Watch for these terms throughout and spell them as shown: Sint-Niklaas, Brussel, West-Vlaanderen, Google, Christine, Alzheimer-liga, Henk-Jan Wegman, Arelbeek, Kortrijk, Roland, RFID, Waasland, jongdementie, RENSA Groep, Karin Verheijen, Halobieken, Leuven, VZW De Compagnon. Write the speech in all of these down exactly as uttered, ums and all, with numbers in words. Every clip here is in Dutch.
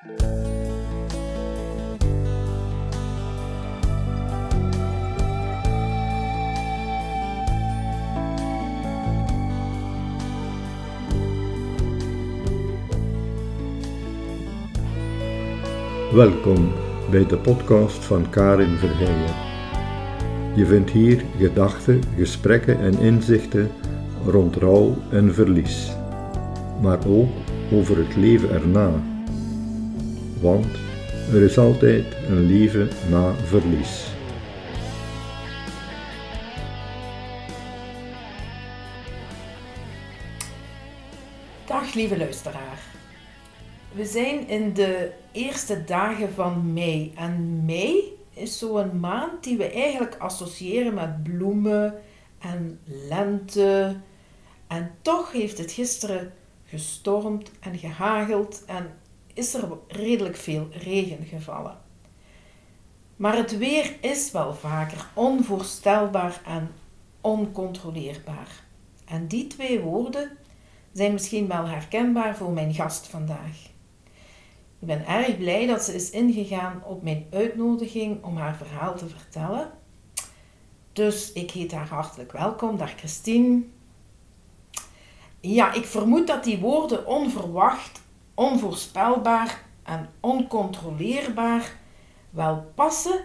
Welkom bij de podcast van Karin Verheijen. Je vindt hier gedachten, gesprekken en inzichten rond rouw en verlies, maar ook over het leven erna. Want er is altijd een leven na verlies. Dag lieve luisteraar. We zijn in de eerste dagen van mei en mei is zo'n maand die we eigenlijk associëren met bloemen en lente. En toch heeft het gisteren gestormd en gehageld en is er redelijk veel regen gevallen. Maar het weer is wel vaker onvoorstelbaar en oncontroleerbaar. En die twee woorden zijn misschien wel herkenbaar voor mijn gast vandaag. Ik ben erg blij dat ze is ingegaan op mijn uitnodiging om haar verhaal te vertellen. Dus ik heet haar hartelijk welkom. Dag Christine. Ja, ik vermoed dat die woorden onverwacht, onvoorspelbaar en oncontroleerbaar wel passen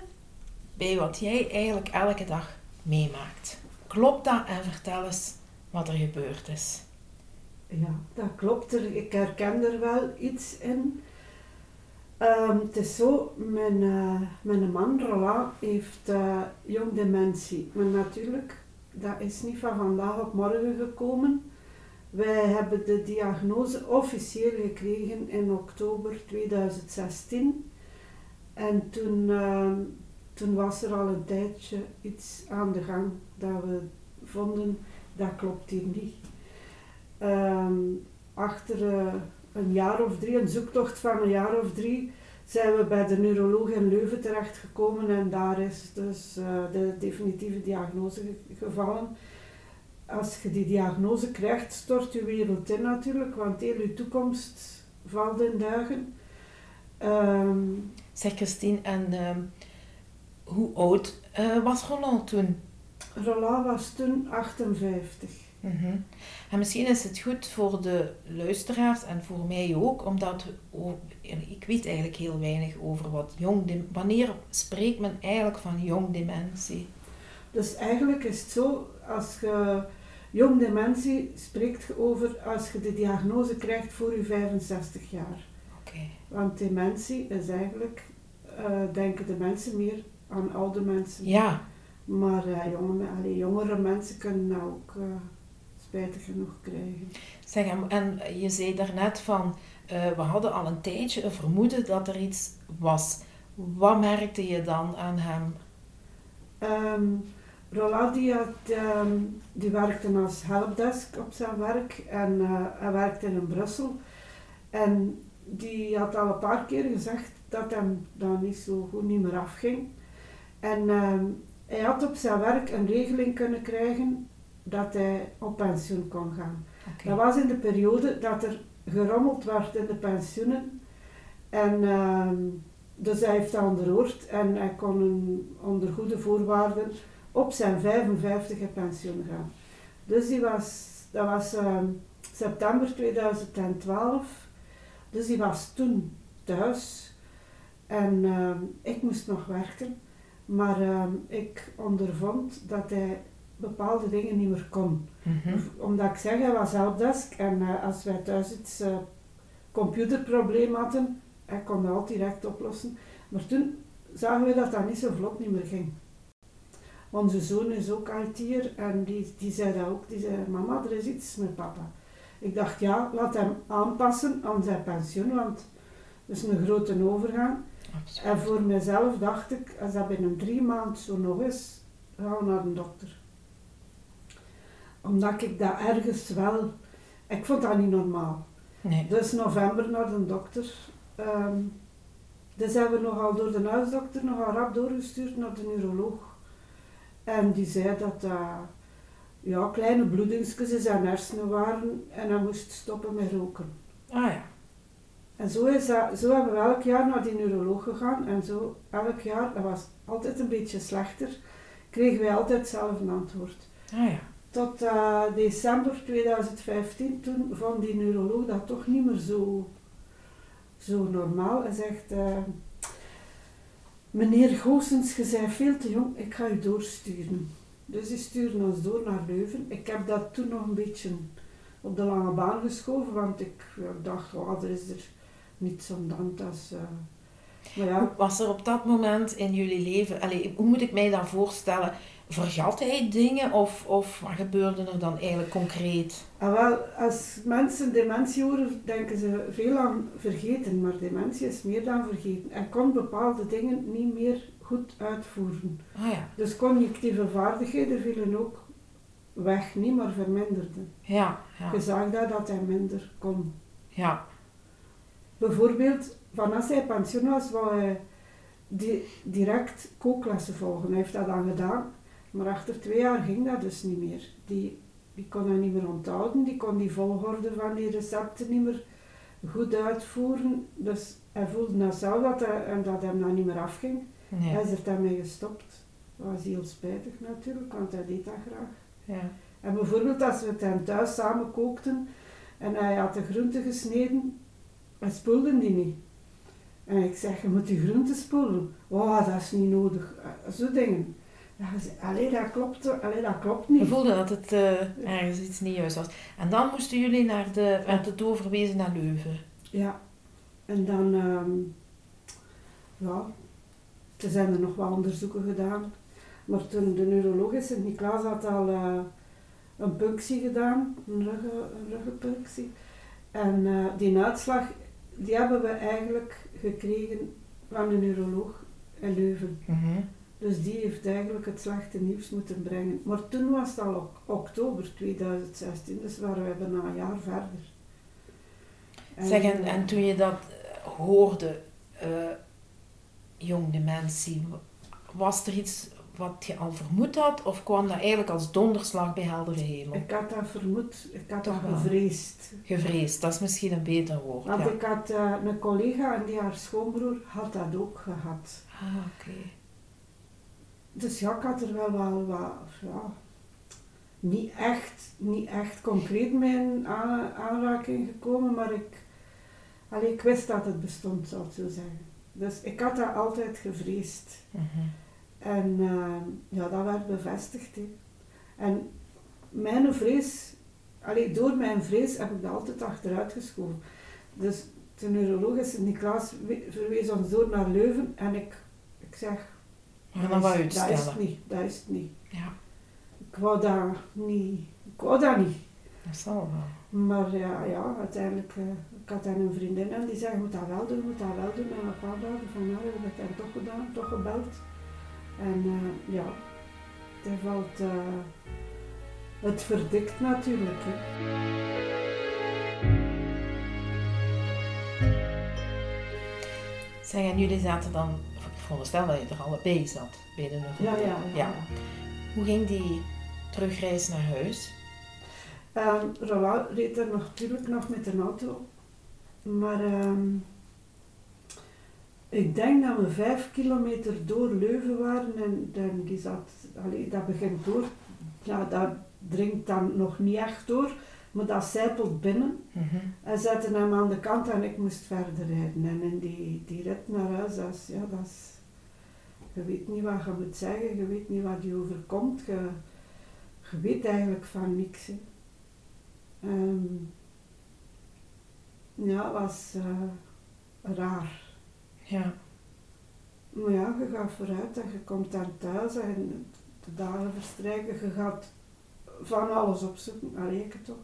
bij wat jij eigenlijk elke dag meemaakt. Klopt dat en vertel eens wat er gebeurd is. Ja, dat klopt. Ik herken er wel iets in. Um, het is zo, mijn, uh, mijn man Roland heeft uh, jongdementie, maar natuurlijk, dat is niet van vandaag op morgen gekomen. Wij hebben de diagnose officieel gekregen in oktober tweeduizend zestien en toen, uh, toen was er al een tijdje iets aan de gang dat we vonden, dat klopt hier niet. Um, achter... Uh, Een jaar of drie, een zoektocht van een jaar of drie, zijn we bij de neuroloog in Leuven terechtgekomen en daar is dus uh, de definitieve diagnose ge- gevallen. Als je die diagnose krijgt, stort je wereld in natuurlijk, want heel je toekomst valt in duigen. Um, zeg Christine, en uh, hoe oud uh, was Roland toen? Roland was toen achtenvijftig. Mm-hmm. En misschien is het goed voor de luisteraars en voor mij ook, omdat we, ik weet eigenlijk heel weinig over wat jong, wanneer spreekt men eigenlijk van jongdementie? Dus eigenlijk is het zo, als je jongdementie spreekt je over als je de diagnose krijgt voor je vijfenzestig jaar. Okay. Want dementie is eigenlijk, uh, denken de mensen meer aan oude mensen. Ja. Maar uh, jonge, allee, jongere mensen kunnen nou ook... Uh, genoeg krijgen. Zeg, en je zei daarnet van, uh, we hadden al een tijdje een vermoeden dat er iets was. Wat merkte je dan aan hem? Um, Roland die, had, um, die werkte als helpdesk op zijn werk en uh, hij werkte in Brussel. En die had al een paar keer gezegd dat hem dat niet zo goed niet meer afging. En um, hij had op zijn werk een regeling kunnen krijgen dat hij op pensioen kon gaan. Okay. Dat was in de periode dat er gerommeld werd in de pensioenen. En uh, dus hij heeft dat onderhoord en hij kon een, onder goede voorwaarden op zijn vijfenvijftig in pensioen gaan. Dus die was, dat was uh, september tweeduizend twaalf. Dus die was toen thuis. En uh, ik moest nog werken. Maar uh, ik ondervond dat hij bepaalde dingen niet meer kon. Mm-hmm. Omdat ik zeg, hij was helpdesk en uh, als wij thuis iets uh, computerprobleem hadden, hij kon dat al direct oplossen. Maar toen zagen we dat dat niet zo vlot niet meer ging. Onze zoon is ook I T'er en die, die zei dat ook. Die zei, mama, er is iets met papa. Ik dacht, ja, laat hem aanpassen aan zijn pensioen, want dat is een grote overgang. Absoluut. En voor mezelf dacht ik, als dat binnen drie maanden zo nog is, gaan we naar de dokter. Omdat ik dat ergens wel... Ik vond dat niet normaal. Nee. Dus november naar de dokter. Um, dus hebben we nogal door de huisdokter nogal rap doorgestuurd naar de neuroloog. En die zei dat dat uh, ja, kleine bloedingsjes in zijn hersenen waren en hij moest stoppen met roken. Ah ja. En En zo, is dat, zo hebben we elk jaar naar die neuroloog gegaan en zo elk jaar, dat was altijd een beetje slechter, kregen wij altijd hetzelfde antwoord. Ah, ja. Tot uh, december tweeduizend vijftien, toen vond die neuroloog dat toch niet meer zo, zo normaal. Hij zegt, uh, meneer Goossens, je bent veel te jong, ik ga u doorsturen. Dus die sturen ons door naar Leuven. Ik heb dat toen nog een beetje op de lange baan geschoven, want ik ja, dacht, oh, er is er niets aan de hand als... Uh, maar ja. Hoe was er op dat moment in jullie leven? Allee, hoe moet ik mij dat voorstellen? Vergat hij dingen of, of wat gebeurde er dan eigenlijk concreet? Ah, wel, als mensen dementie horen, denken ze veel aan vergeten, maar dementie is meer dan vergeten. En kon bepaalde dingen niet meer goed uitvoeren. Ah, ja. Dus cognitieve vaardigheden vielen ook weg, niet maar verminderden. Ja, ja. Je zag dat, dat hij minder kon. Ja. Bijvoorbeeld, vanaf hij pensioen was, wou hij di- direct kooklessen volgen. Hij heeft dat dan gedaan, maar achter twee jaar ging dat dus niet meer. Die, die kon hij niet meer onthouden, die kon die volgorde van die recepten niet meer goed uitvoeren. Dus hij voelde dat zelf dat hij, dat hem dat niet meer afging. Nee. Hij is er daarmee gestopt. Dat was heel spijtig natuurlijk, want hij deed dat graag. Ja. En bijvoorbeeld als we het hem thuis samen kookten en hij had de groenten gesneden, hij spoelde die niet. En ik zeg, je moet die groenten spoelen. Oh, dat is niet nodig. Zo dingen. Allee, dat klopt, allee, dat klopt niet. Je voelde dat het uh, ergens iets niet juist was. En dan moesten jullie naar de, werd het doorverwezen naar Leuven. Ja. En dan, um, ja, er zijn er nog wel onderzoeken gedaan. Maar toen de neuroloog in Sint-Niklaas had al uh, een punctie gedaan, een, ruggen, een ruggenpunctie. En uh, die uitslag, die hebben we eigenlijk gekregen van de neuroloog in Leuven. Mm-hmm. Dus die heeft eigenlijk het slechte nieuws moeten brengen. Maar toen was het al oktober tweeduizend zestien, dus waren we bijna een jaar verder. En, zeg, en, en toen je dat hoorde, uh, jongdementie, was er iets wat je al vermoed had, of kwam dat eigenlijk als donderslag bij heldere hemel? Ik had dat vermoed, ik had dat gevreesd. Gevreesd, dat is misschien een beter woord. Want ja. Ik had uh, een collega en die haar schoonbroer had dat ook gehad. Ah, oké. Okay. Dus ja, ik had er wel wel wat, ja, niet echt, niet echt concreet mee in aanraking gekomen, maar ik, allee, ik wist dat het bestond, zou ik zo zeggen. Dus ik had dat altijd gevreesd. Mm-hmm. En uh, ja, dat werd bevestigd. He. En mijn vrees, allee, door mijn vrees heb ik dat altijd achteruit geschoven. Dus de neuroloog in Sint-Niklaas verwees ons door naar Leuven en ik, ik zeg, dat, dan is, dat is het niet, dat is het niet. Ja. Ik wou dat niet, ik wou dat niet. Dat zal wel. Maar ja, ja uiteindelijk, uh, ik had dan een vriendin en die zei, je moet dat wel doen, je moet dat wel doen. En een paar dagen van, nou, heb ik dat toch gedaan, toch gebeld. En uh, ja, er valt, uh, het verdikt natuurlijk. Hè. Zeg, en jullie zaten dan, ik veronderstel dat je er allebei zat, bij de ja, ja, ja, ja. Hoe ging die terugreis naar huis? Um, Roland reed er natuurlijk nog met een auto, maar... Um, ik denk dat we vijf kilometer door Leuven waren en, en die zat, allee, dat begint door, ja, dat dringt dan nog niet echt door, maar dat zijpelt binnen. Mm-hmm. En zetten hem aan de kant en ik moest verder rijden. En in die, die rit naar huis, dat is, ja, dat is, je weet niet wat je moet zeggen, je weet niet wat je overkomt, je, je weet eigenlijk van niks. Um, ja, dat was uh, raar. Ja. Maar ja, je gaat vooruit en je komt daar thuis en de dagen verstrijken, je gaat van alles opzoeken, allee, ik toch.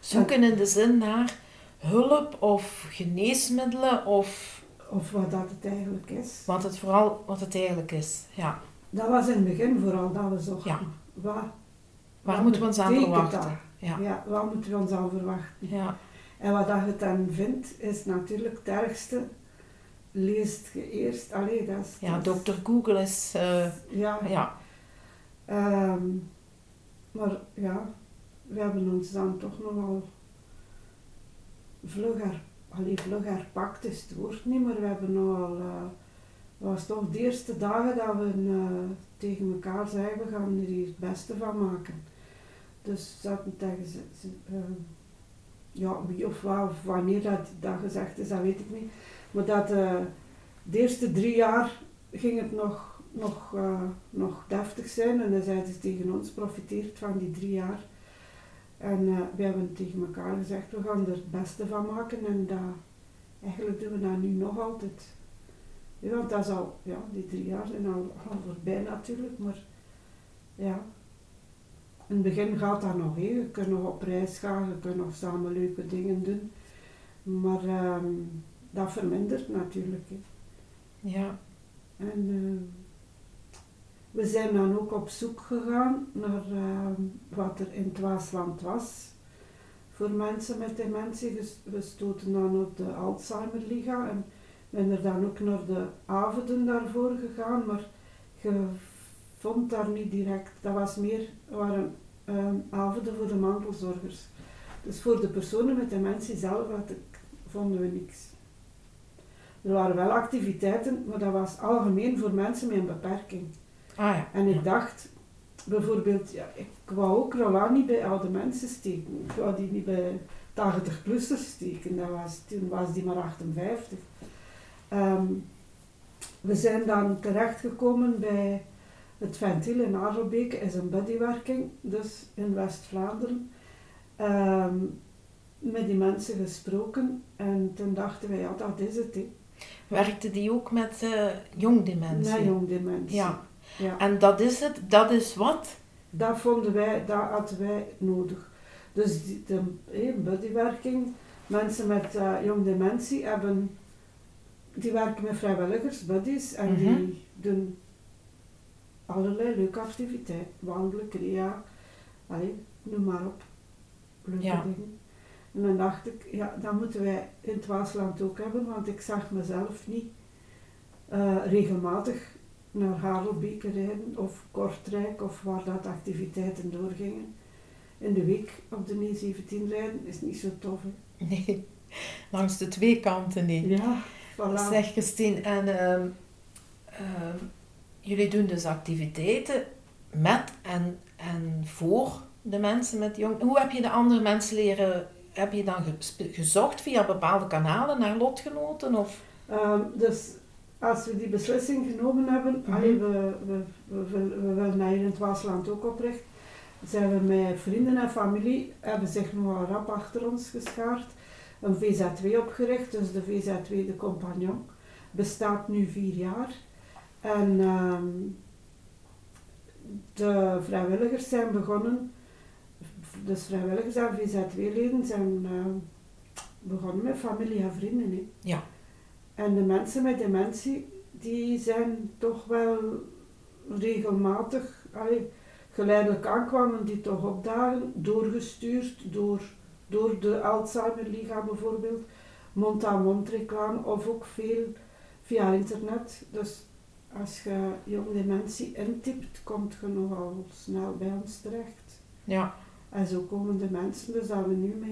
Zoeken en, in de zin naar hulp of geneesmiddelen of... Of wat dat het eigenlijk is. Wat het vooral, wat het eigenlijk is, ja. Dat was in het begin vooral dat we zochten. Ja. Wat, Waar wat moeten we ons aan verwachten? Ja. ja, wat moeten we ons aan verwachten? Ja. En wat je dan vindt, is natuurlijk het ergste, leest je eerst, allee, dat is... Ja, dokter Google is... Uh, ja. ja. Um, maar ja, we hebben ons dan toch nogal vlug haar, allee, vlug herpakt is het woord niet, maar we hebben nu al, uh, was toch de eerste dagen dat we uh, tegen elkaar zeiden, we gaan er hier het beste van maken. Dus ze hadden tegen ze, ze uh, ja, wie of wat, of wanneer dat, dat gezegd is, dat weet ik niet. Maar dat uh, de eerste drie jaar ging het nog, nog, uh, nog deftig zijn en dan zeiden ze tegen ons, profiteert van die drie jaar. En uh, we hebben tegen elkaar gezegd, we gaan er het beste van maken en dat, eigenlijk doen we dat nu nog altijd. Ja, want dat is al, ja, die drie jaar zijn al, al voorbij natuurlijk, maar ja, in het begin gaat dat nog, hè. Je kunt nog op reis gaan, je kunt nog samen leuke dingen doen, maar uh, dat vermindert natuurlijk. Hè. Ja. En uh, we zijn dan ook op zoek gegaan naar uh, wat er in het Waasland was voor mensen met dementie. We stoten dan op de Alzheimer-liga en ben er dan ook naar de avonden daarvoor gegaan, maar je vond daar niet direct. Dat was meer, waren uh, avonden voor de mantelzorgers. Dus voor de personen met dementie zelf had ik, vonden we niks. Er waren wel activiteiten, maar dat was algemeen voor mensen met een beperking. Ah, ja. En ik dacht, bijvoorbeeld, ja, ik wou ook Roland niet bij oude mensen steken. Ik wou die niet bij tachtig-plussers steken. Dat was, toen was die maar achtenvijftig. Um, we zijn dan terechtgekomen bij het ventiel in Arelbeek, is een buddywerking, dus in West-Vlaanderen. Um, met die mensen gesproken en toen dachten wij, ja, dat is het. He. Werkte die ook met uh, jongdementie? Met jongdementie. Ja. Ja. En dat is het, dat is wat? Dat vonden wij, dat hadden wij nodig. Dus die, de hey, buddywerking, mensen met uh, jongdementie hebben, die werken met vrijwilligers, buddies, en mm-hmm. die doen allerlei leuke activiteiten, wandelen, crea, allee, noem maar op, leuke ja. dingen. En dan dacht ik, ja, dat moeten wij in het Waasland ook hebben, want ik zag mezelf niet uh, regelmatig naar Halobieken rijden of Kortrijk of waar dat activiteiten doorgingen. In de week op de N zeventien rijden is niet zo tof. Hè? Nee, langs de twee kanten niet. Ja, voilà. Zeg Christine, en uh, uh, jullie doen dus activiteiten met en, en voor de mensen met jong. Hoe heb je de andere mensen leren? Heb je dan gezocht via bepaalde kanalen naar lotgenoten? Of? Um, dus als we die beslissing genomen hebben, mm-hmm. allee, we, we, we, we, we willen dat hier in het Waasland ook oprichten, zijn we met vrienden en familie, hebben zich nogal rap achter ons geschaard, een V Z W opgericht, dus de V Z W De Compagnon, bestaat nu vier jaar. En um, de vrijwilligers zijn begonnen. Dus vrijwilligers en V Z W-leden zijn uh, begonnen met familie en vrienden. He. Ja. En de mensen met dementie, die zijn toch wel regelmatig, allee, geleidelijk aankwamen die toch opdagen, doorgestuurd door, door de Alzheimer-liga bijvoorbeeld, mond-aan-mond reclame of ook veel via internet. Dus als je jong dementie intypt, komt je nogal snel bij ons terecht. Ja. En zo komen de mensen, dus dat we nu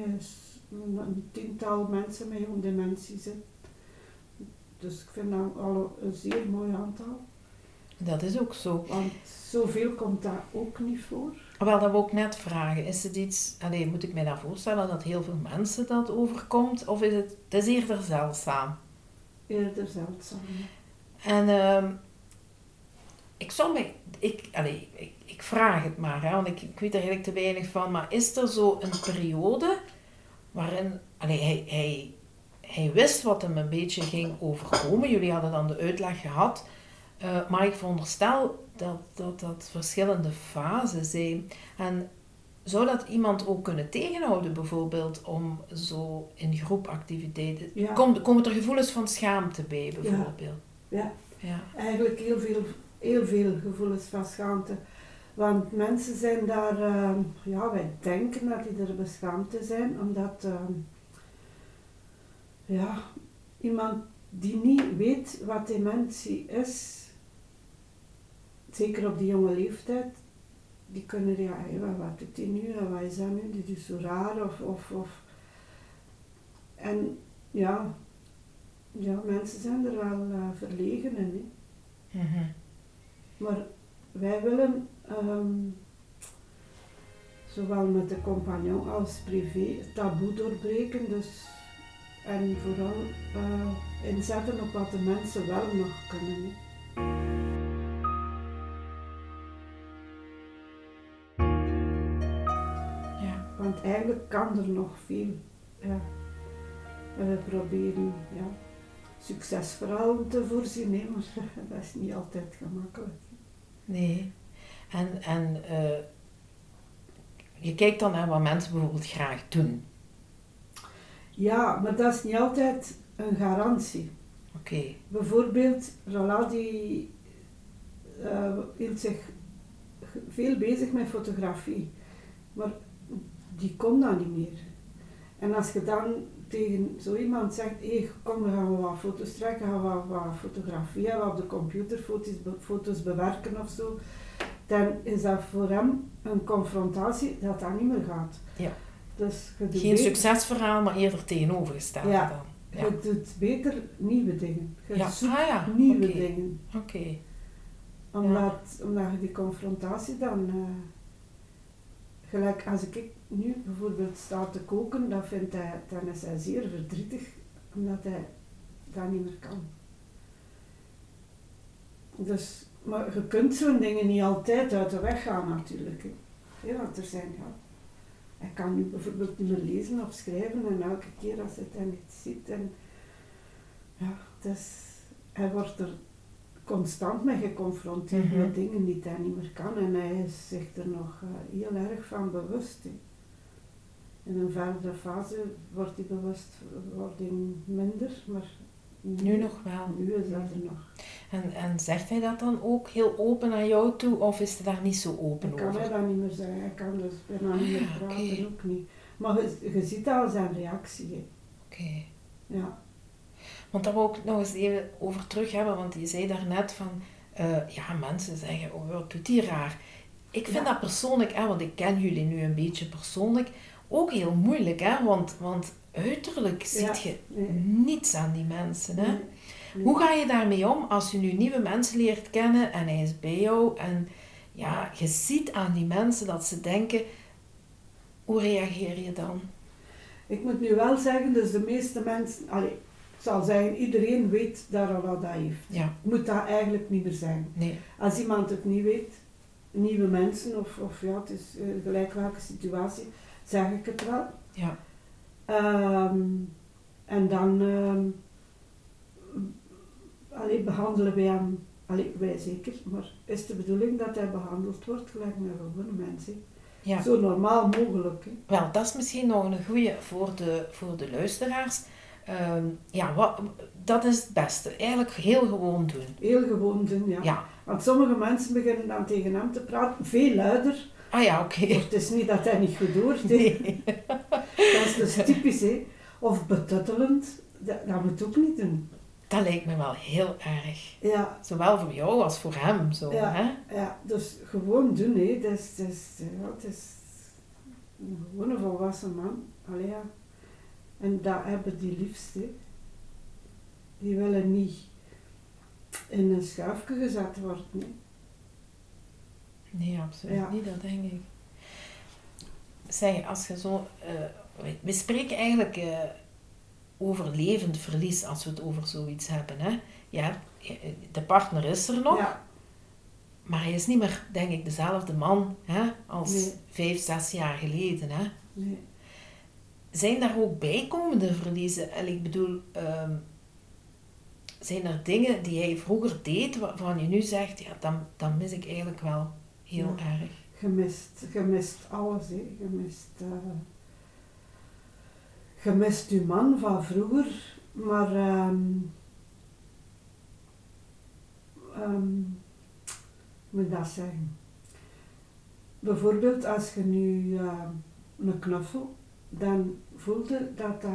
met een tiental mensen met jongdementie zitten. Dus ik vind dat al een zeer mooi aantal. Dat is ook zo. Want zoveel komt daar ook niet voor. Wel, dat we ook net vragen. Is het iets, allee, moet ik mij dat voorstellen dat heel veel mensen dat overkomt? Of is het, het is eerder zeldzaam? Eerder zeldzaam. En uh, ik zou mij, ik, allee, ik, Ik vraag het maar, hè, want ik, ik weet er eigenlijk te weinig van. Maar is er zo een periode waarin... Allee, hij, hij, hij wist wat hem een beetje ging overkomen. Jullie hadden dan de uitleg gehad. Uh, maar ik veronderstel dat, dat dat verschillende fasen zijn. En zou dat iemand ook kunnen tegenhouden bijvoorbeeld om zo in groepactiviteiten... Ja. Komt, komen er gevoelens van schaamte bij bijvoorbeeld? Ja, ja. ja. Eigenlijk heel veel, heel veel gevoelens van schaamte. Want mensen zijn daar, uh, ja, wij denken dat die er beschaamd te zijn, omdat uh, ja, iemand die niet weet wat dementie is, zeker op die jonge leeftijd, die kunnen, ja, hey, wat doet die nu, wat is dat nu, dit is zo raar, of, of, of. En ja, ja, mensen zijn er wel uh, verlegen in. Hè. Uh-huh. Maar wij willen um, zowel met de compagnon als privé taboe doorbreken. Dus, en vooral uh, inzetten op wat de mensen wel nog kunnen. Hè. Ja. Want eigenlijk kan er nog veel. Ja. En we proberen ja, succesverhalen te voorzien, hè, maar dat is niet altijd gemakkelijk. Nee, en, en uh, je kijkt dan naar wat mensen bijvoorbeeld graag doen. Ja, maar dat is niet altijd een garantie. Oké. Okay. Bijvoorbeeld, Roland die uh, hield zich veel bezig met fotografie, maar die kon dat niet meer. En als je dan tegen zo iemand zegt, hey, kom, dan gaan we wat foto's trekken, gaan we wat, wat fotograferen, wat op de computer foto's, foto's bewerken of zo, dan is dat voor hem een confrontatie dat dat niet meer gaat. Ja. Dus je doet geen beter... succesverhaal, maar eerder tegenovergestelde ja. dan. Ja. Je doet beter nieuwe dingen. Je ja. zoekt ah, ja. nieuwe okay. dingen. Oké. Okay. Omdat, ja. omdat je die confrontatie dan... Uh, gelijk als ik nu bijvoorbeeld sta te koken, dan vindt hij, dan is hij zeer verdrietig, omdat hij dat niet meer kan. Dus, maar je kunt zo'n dingen niet altijd uit de weg gaan natuurlijk. Hè. Ja, want er zijn, ja, hij kan nu bijvoorbeeld niet meer lezen of schrijven en elke keer als hij het niet ziet. En, ja, dus, hij wordt er constant mee geconfronteerd mm-hmm. met dingen die hij niet meer kan en hij is zich er nog uh, heel erg van bewust. He. In een verdere fase wordt die bewustwording minder, maar nu, nu nog wel. Nu is dat er nog. En, en zegt hij dat dan ook heel open naar jou toe of is hij daar niet zo open over? Kan hij dat niet meer zeggen, hij kan dus bijna niet meer praten, okay. ook niet. Maar je, je ziet al zijn reactie. Oké. Okay. Ja. Want daar wou ik nog eens even over terug hebben, want je zei daarnet van, uh, ja, mensen zeggen, oh, wat doet die raar. Ik vind ja. dat persoonlijk, hè, want ik ken jullie nu een beetje persoonlijk, ook heel moeilijk, hè, want, want uiterlijk ja. ziet je nee. niets aan die mensen. Hè? Nee. Nee. Hoe ga je daarmee om als je nu nieuwe mensen leert kennen en hij is bij jou en ja, je ziet aan die mensen dat ze denken, hoe reageer je dan? Ik moet nu wel zeggen, dus de meeste mensen... Allee, ik zal zeggen, iedereen weet dat Roland dat heeft. Ja. Moet dat eigenlijk niet meer zijn. Nee. Als iemand het niet weet, nieuwe mensen of, of ja, het is uh, gelijk welke situatie, zeg ik het wel. Ja. Um, en dan um, allee, behandelen wij hem, allee, wij zeker, maar is de bedoeling dat hij behandeld wordt gelijk met gewone mensen. Ja. Zo normaal mogelijk. He. Wel, dat is misschien nog een goede voor de, voor de luisteraars. Um, ja, wat, dat is het beste. Eigenlijk heel gewoon doen. Heel gewoon doen, ja. ja. Want sommige mensen beginnen dan tegen hem te praten, veel luider. Ah ja, oké. Okay. Het is niet dat hij niet goed hoort. Nee. Dat is dus typisch, hè. Of betuttelend, dat, dat moet ook niet doen. Dat lijkt me wel heel erg. Ja. Zowel voor jou als voor hem, zo, ja, hè. Ja, dus gewoon doen, hè. Het is, het is, ja, het is gewoon een volwassen man. Allee, ja. En dat hebben die liefste. Die willen niet in een schuifje gezet worden. Nee, nee absoluut ja. niet, dat denk ik. Zeg, als je zo... Uh, we spreken eigenlijk uh, over levend verlies als we het over zoiets hebben. Hè? Ja, de partner is er nog, ja. maar hij is niet meer, denk ik, dezelfde man hè, als nee. vijf, zes jaar geleden. Hè? Nee. Zijn daar ook bijkomende verliezen? En ik bedoel, um, zijn er dingen die jij vroeger deed waarvan je nu zegt, ja, dan, dan mis ik eigenlijk wel heel ja, erg. Je mist, je mist alles, hè. Je mist, uh, je mist je man van vroeger, maar um, um, hoe moet ik dat zeggen? Bijvoorbeeld als je nu uh, een knuffel dan voelde dat dat,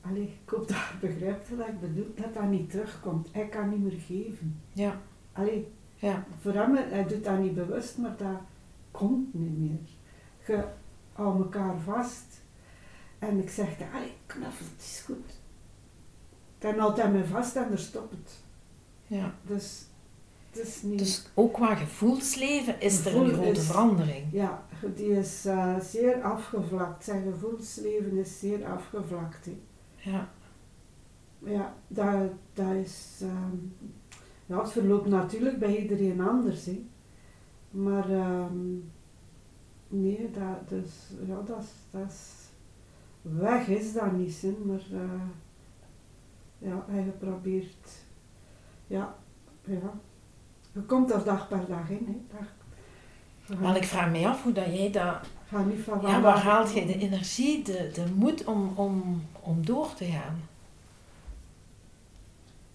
allez, ik hoop dat je begrijpt wat ik bedoel, dat dat niet terugkomt. Hij kan niet meer geven. Ja. Allez, ja. Voor hem, hij doet dat niet bewust, maar dat komt niet meer. Je houdt elkaar vast. En ik zeg, allez, knaffelt, het is goed. Ik kan altijd mee vast en er stopt het. Ja. Dus, het is niet... dus ook qua gevoelsleven is Gevoel er een grote is, verandering. Ja, die is uh, zeer afgevlakt. Zijn gevoelsleven is zeer afgevlakt. He. Ja. Ja, dat, dat is... Um, ja, het verloopt natuurlijk bij iedereen anders. He. Maar... Um, nee, dat, dus, ja, dat, dat is... Weg is dat niet, he, maar... Uh, ja, en je probeert, ja, ja, je komt er dag per dag in. Maar ik vraag me af hoe dat jij dat, ga niet van ja, waar haalt jij de energie, de, de moed om, om, om door te gaan?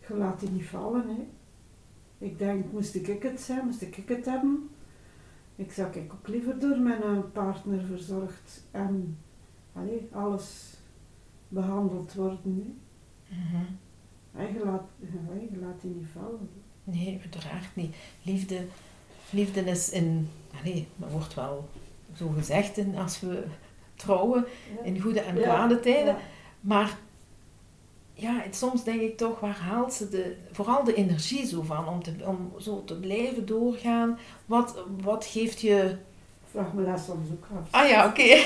Je laat die niet vallen, hè. Ik denk, moest ik het zijn, moest ik het hebben? Ik zou ik ook liever door mijn partner verzorgd en allez, alles behandeld worden, hè. Mm-hmm. En je laat, je laat die niet vallen. Nee, uiteraard niet. Liefde, liefde is in, nee, dat wordt wel zo gezegd in, als we trouwen, ja. In goede en kwade ja. tijden. Ja. Maar ja, het, soms denk ik toch, waar haalt ze de, vooral de energie zo van, om, te, om zo te blijven doorgaan? Wat, wat geeft je... Vraag me daar soms ook af. Ah ja, oké. Okay.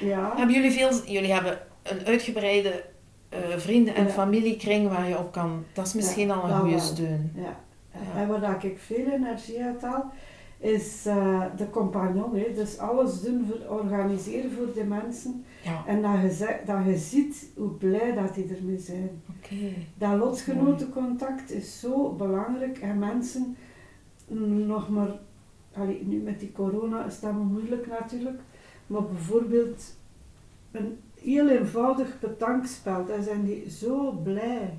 Ja. Hebben jullie veel... Jullie hebben... Een uitgebreide uh, vrienden- en ja. familiekring waar je op kan, dat is misschien ja, al een goede steun. Ja. Ja. En waar ik veel energie uit haal, is uh, de compagnon. Hè. Dus alles doen, voor, organiseren voor de mensen. Ja. En dat je, ze, dat je ziet hoe blij dat die ermee zijn. Okay. Dat lotgenotencontact is zo belangrijk. En mensen, nog maar, allee, nu met die corona is dat moeilijk natuurlijk, maar bijvoorbeeld een heel eenvoudig petankspel, daar zijn die zo blij.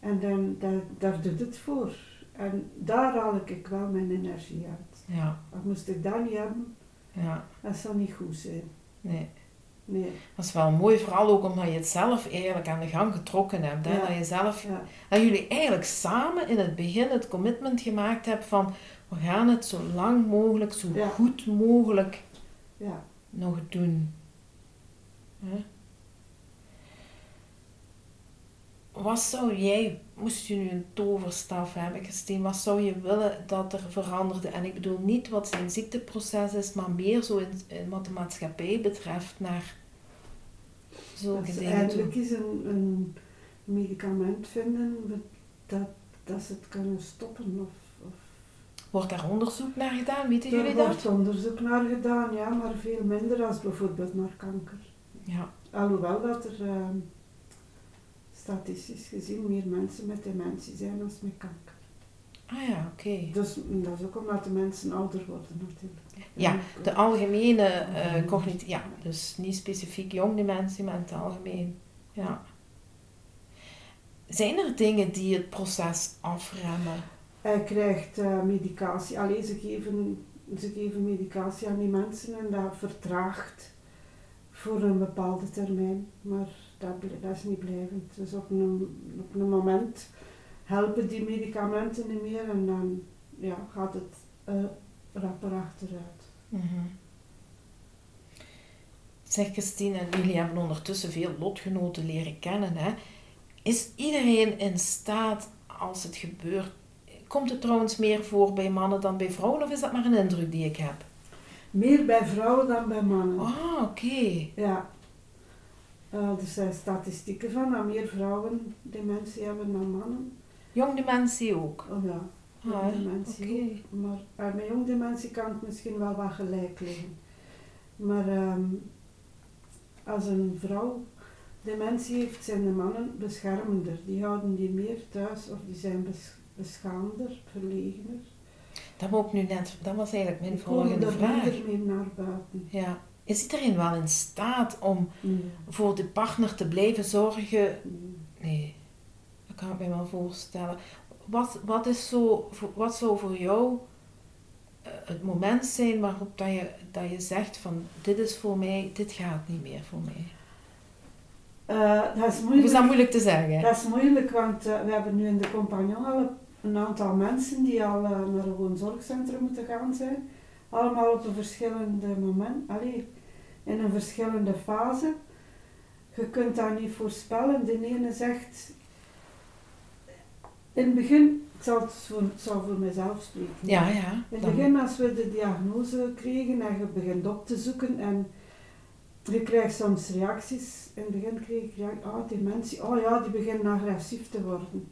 En dan, daar, daar doet het voor. En daar haal ik wel mijn energie uit. Ja. Dat moest ik dat niet hebben, ja. Dat zou niet goed zijn. Nee. Nee. Dat is wel mooi, vooral ook omdat je het zelf eigenlijk aan de gang getrokken hebt. Hè? Ja. Dat, je zelf, ja. dat jullie eigenlijk samen in het begin het commitment gemaakt hebben van we gaan het zo lang mogelijk, zo ja. goed mogelijk ja. nog doen. Wat zou jij, moest je nu een toverstaf hebben, Christine, wat zou je willen dat er veranderde? En ik bedoel niet wat zijn ziekteproces is, maar meer zo in, in wat de maatschappij betreft naar zulke dingen toe. Eigenlijk is een, een medicament vinden dat, dat ze het kunnen stoppen. Of, of... Wordt daar onderzoek naar gedaan? Weten daar jullie dat? Er wordt onderzoek naar gedaan, ja, maar veel minder dan bijvoorbeeld naar kanker. Ja. Alhoewel dat er uh, statistisch gezien meer mensen met dementie zijn dan met kanker. Ah ja, oké. Okay. Dus dat is ook omdat de mensen ouder worden natuurlijk. Ja, de algemene uh, cognitie, ja, dus niet specifiek jong dementie, maar in het algemeen. Ja. Zijn er dingen die het proces afremmen? Hij krijgt uh, medicatie, alleen ze geven, ze geven medicatie aan die mensen en dat vertraagt. Voor een bepaalde termijn, maar dat, dat is niet blijvend. Dus op een, op een moment helpen die medicamenten niet meer en dan ja, gaat het uh, rapper achteruit. Mm-hmm. Zeg Christine, jullie hebben ondertussen veel lotgenoten leren kennen. Hè? Is iedereen in staat als het gebeurt? Komt het trouwens meer voor bij mannen dan bij vrouwen of is dat maar een indruk die ik heb? Meer bij vrouwen dan bij mannen. Ah, oh, oké. Okay. Ja. Uh, er zijn statistieken van dat meer vrouwen dementie hebben dan mannen. Jong dementie ook? Oh ja, jong ah, dementie okay. ook. Maar uh, met jong dementie kan het misschien wel wat gelijk liggen. Maar um, als een vrouw dementie heeft, zijn de mannen beschermender. Die houden die meer thuis of die zijn bes- beschaamder, verlegener. Dat was, ook nu net, dat was eigenlijk mijn volgende vraag. Naar buiten. Ja. Is iedereen wel in staat om nee. voor de partner te blijven zorgen? Nee, dat kan ik me wel voorstellen. Wat, wat, is zo, wat zou voor jou het moment zijn waarop dat je, dat je zegt van dit is voor mij, dit gaat niet meer voor mij? Uh, dat is moeilijk. Is dat moeilijk te zeggen? Dat is moeilijk, want uh, we hebben nu in de Compagnon al een aantal mensen die al uh, naar een woonzorgcentrum moeten gaan zijn. Allemaal op een verschillende moment. Allee, in een verschillende fase. Je kunt dat niet voorspellen. De ene zegt, in het begin, ik zal, het voor, ik zal voor mezelf spreken. Ja, ja, in het begin, als we de diagnose kregen en je begint op te zoeken en je krijgt soms reacties. In het begin kreeg ik reacties, ah, dementie, oh ja, die beginnen agressief te worden.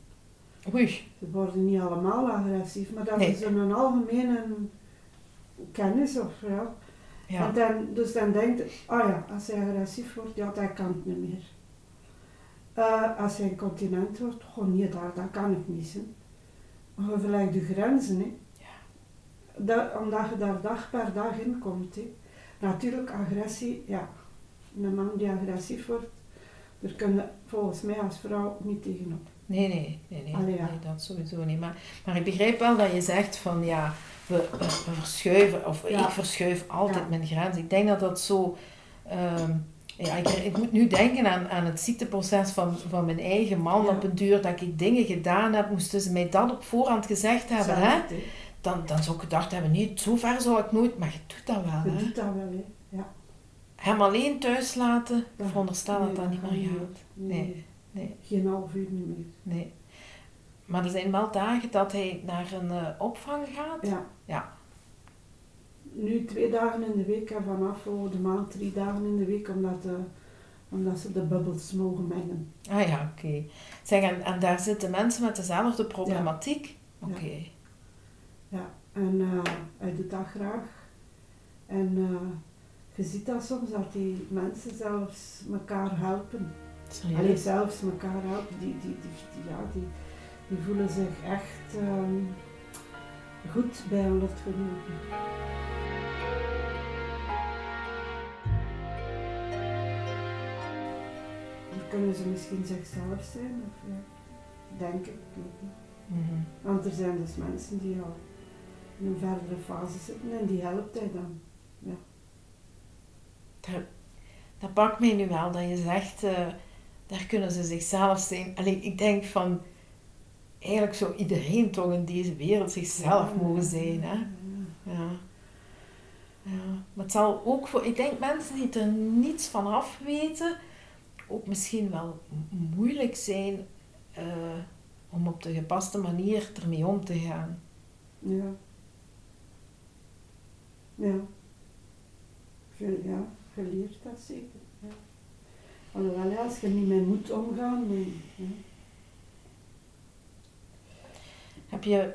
Oei. Ze worden niet allemaal agressief, maar dat nee. is een algemene kennis of ja. Ja. En dan, dus dan denkt, ah ja, als hij agressief wordt, ja, dat kan het niet meer. Uh, als hij incontinent wordt, oh nee, daar, dat kan ik niet zijn. Je verlegt de grenzen, hè. Ja. Dat, omdat je daar dag per dag in komt, hè. Natuurlijk, agressie, ja. Een man die agressief wordt, daar kun je volgens mij als vrouw niet tegenop. Nee, nee, nee, nee, Allee, ja. nee, dat sowieso niet. Maar, maar ik begrijp wel dat je zegt van, ja, we, we verschuiven, of ja. ik verschuif altijd ja. mijn grens. Ik denk dat dat zo... Um, ja, ik, ik moet nu denken aan, aan het ziekteproces van, van mijn eigen man ja. op een duur, dat ik dingen gedaan heb, moesten ze mij dat op voorhand gezegd hebben, hè? Het, he? dan, dan zou ik gedacht hebben, nee, zo ver zou ik nooit, maar je doet dat wel, hè? Je doet dat wel, hè? Ja. Hem alleen thuis laten, ja. veronderstel nee, dat dat niet meer gaat. Nee. nee. Nee. Geen half uur niet meer. Nee. Maar er zijn wel dagen dat hij naar een uh, opvang gaat? Ja. ja. Nu twee dagen in de week en vanaf de maand drie dagen in de week, omdat, uh, omdat ze de bubbels mogen mengen. Ah ja, oké. Okay. Zeg, en, en daar zitten mensen met dezelfde problematiek? Ja. Oké. Okay. Ja. ja, en uh, hij doet dat graag. En uh, je ziet dat soms, dat die mensen zelfs elkaar helpen. Allee, zelfs elkaar helpen, die, die, die, die, ja, die, die voelen zich echt um, goed bij hun lotgenoten. Dan kunnen ze misschien zichzelf zijn, of ja, denk ik, weet niet. Mm-hmm. Want er zijn dus mensen die al in een verdere fase zitten en die helpt hij dan. Ja. Dat, dat pakt mij nu wel, dat je zegt... Uh, Daar kunnen ze zichzelf zijn. Allee, ik denk van, eigenlijk zou iedereen toch in deze wereld zichzelf ja, mogen zijn. Hè? Ja. Ja. Ja. Maar het zal ook voor, ik denk mensen die er niets van af weten, ook misschien wel moeilijk zijn uh, om op de gepaste manier ermee om te gaan. Ja. Ja. Ja, geleerd dat zeker. Ja. Alhoewel, als je niet mee moet omgaan, nee. nee. Heb je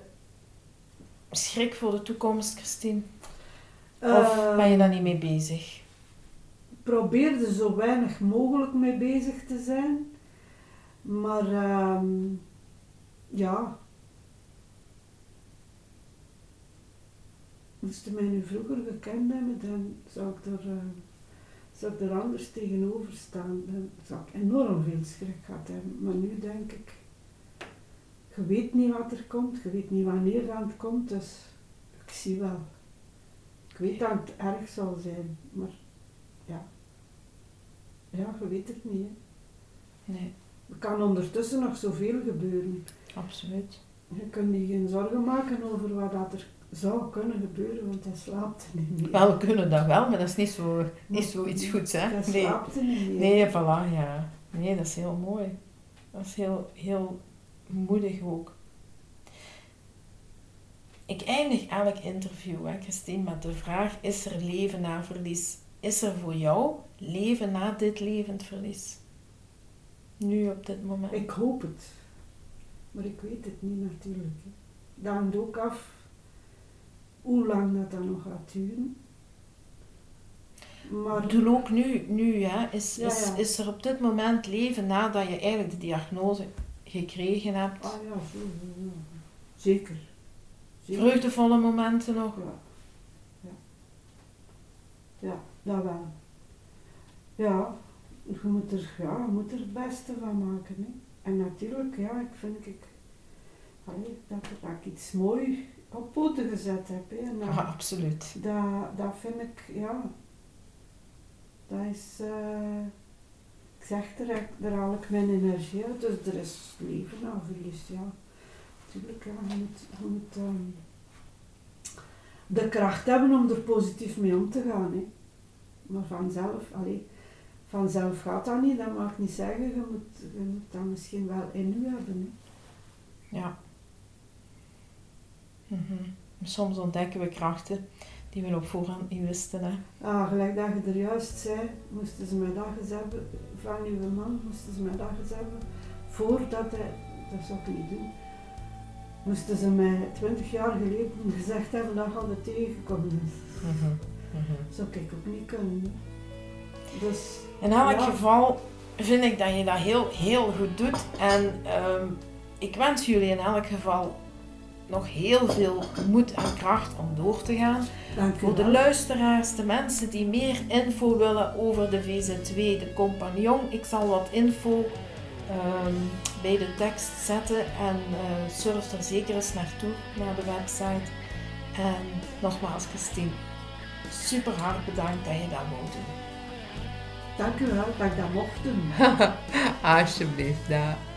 schrik voor de toekomst, Christine? Of uh, ben je daar niet mee bezig? Ik probeer er zo weinig mogelijk mee bezig te zijn. Maar, uh, ja. Moest je mij nu vroeger gekend hebben, dan zou ik er... Uh, zou ik er anders tegenover staan, dan zou ik enorm veel schrik gehad hebben. Maar nu denk ik, je weet niet wat er komt, je weet niet wanneer dat het komt, dus ik zie wel. Ik weet dat het erg zal zijn, maar ja, ja je weet het niet. Hè. Nee. Er kan ondertussen nog zoveel gebeuren. Absoluut. Je kunt je geen zorgen maken over wat dat er zou kunnen gebeuren, want hij slaapt niet meer. Wel, we kunnen dat wel, maar dat is niet zo, niet zoiets goeds, hè? Hij slaapt niet meer. Nee, voilà, ja. Nee, dat is heel mooi. Dat is heel, heel moedig ook. Ik eindig elk interview, hè, Christine, met de vraag, is er leven na verlies? Is er voor jou leven na dit levend verlies? Nu, op dit moment. Ik hoop het. Maar ik weet het niet, natuurlijk. Hè. Dat hangt ook af hoe lang dat dan nog gaat duren. Maar ik bedoel ook nu, nu hè, is, ja, is, ja. is er op dit moment leven nadat je eigenlijk de diagnose gekregen hebt? Ah ja, zo, zo, zo. Zeker. Zeker. Vreugdevolle momenten nog? Ja. Ja, ja dat wel. Ja, je moet er, ja, je moet er het beste van maken. Hè. En natuurlijk, ja, ik vind ik, allee, dat, dat ik iets moois op poten gezet heb. Hè. En dat, ah, absoluut. Dat, dat vind ik, ja, dat is, uh, ik zeg, daar, daar haal ik mijn energie uit, dus er is leven nou verlies, ja. Natuurlijk, ja, je moet, je moet um, de kracht hebben om er positief mee om te gaan. Hè. Maar vanzelf, allee, vanzelf gaat dat niet, dat mag ik niet zeggen. Je moet, je moet dat misschien wel in u hebben. Hè. Ja. Mm-hmm. Soms ontdekken we krachten die we op voorhand niet wisten. Hè. Ah, gelijk dat je er juist zei, moesten ze mij dat eens hebben, van uw man moesten ze mij dat eens hebben, voordat hij, dat zou ik niet doen, moesten ze mij twintig jaar geleden gezegd hebben dat gaat het tegenkomen. Mm-hmm. Mm-hmm. Zou ik ook niet kunnen. Dus, in elk ja. geval vind ik dat je dat heel, heel goed doet en um, ik wens jullie in elk geval nog heel veel moed en kracht om door te gaan. Dank u voor de wel. Luisteraars, de mensen die meer info willen over de V Z W De Compagnon. Ik zal wat info um, bij de tekst zetten en uh, surf er zeker eens naartoe, naar de website. En nogmaals Christine, super hard bedankt dat je dat wou doen. Dank u wel dat ik dat mocht doen. Alsjeblieft, daar.